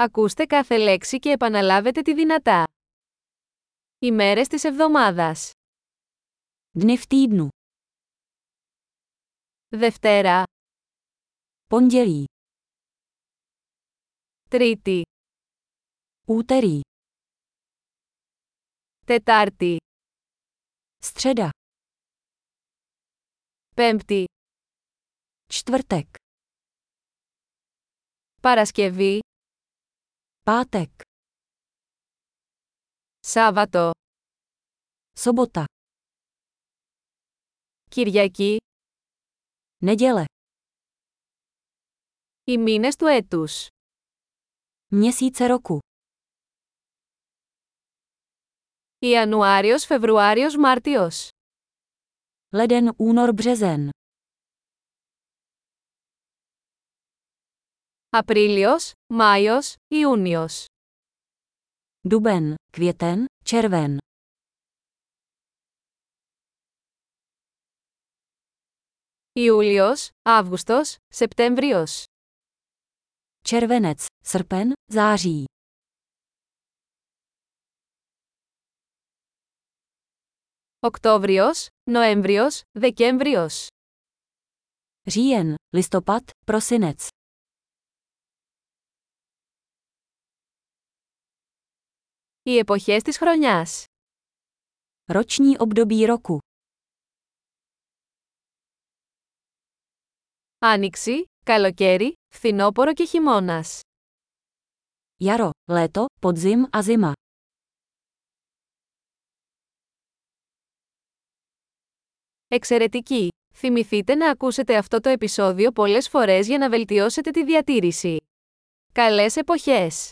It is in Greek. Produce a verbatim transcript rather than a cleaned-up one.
Ακούστε κάθε λέξη και επαναλάβετε τη δυνατά. Ημέρες της εβδομάδας. Dny v týdnu. Δευτέρα. Pondělí. Τρίτη. Úterý. Τετάρτη. Středa. Πέμπτη. Čtvrtek. Παρασκευή. Pátek. Σάββατο. Sobota. Κυριακή. Neděle. Οι μήνες του έτους. Měsíce roku. Ιανουάριος, Φεβρουάριος, Μάρτιος. Leden, únor, březen. Απρίλιος, Μάιος, Ιούνιος. Duben, květen, červen. Ιούλιος, Αύγουστος, Σεπτέμβριος. Červenec, srpen, září. Οκτώβριος, Νοέμβριος, Δεκέμβριος. Říjen, listopad, prosinec. Οι εποχές της χρονιάς. Roční období roku. Άνοιξη, καλοκαίρι, φθινόπωρο και χειμώνας. Jaro, léto, podzim a zima. Εξαιρετική! Θυμηθείτε να ακούσετε αυτό το επεισόδιο πολλές φορές για να βελτιώσετε τη διατήρηση. Καλές εποχές!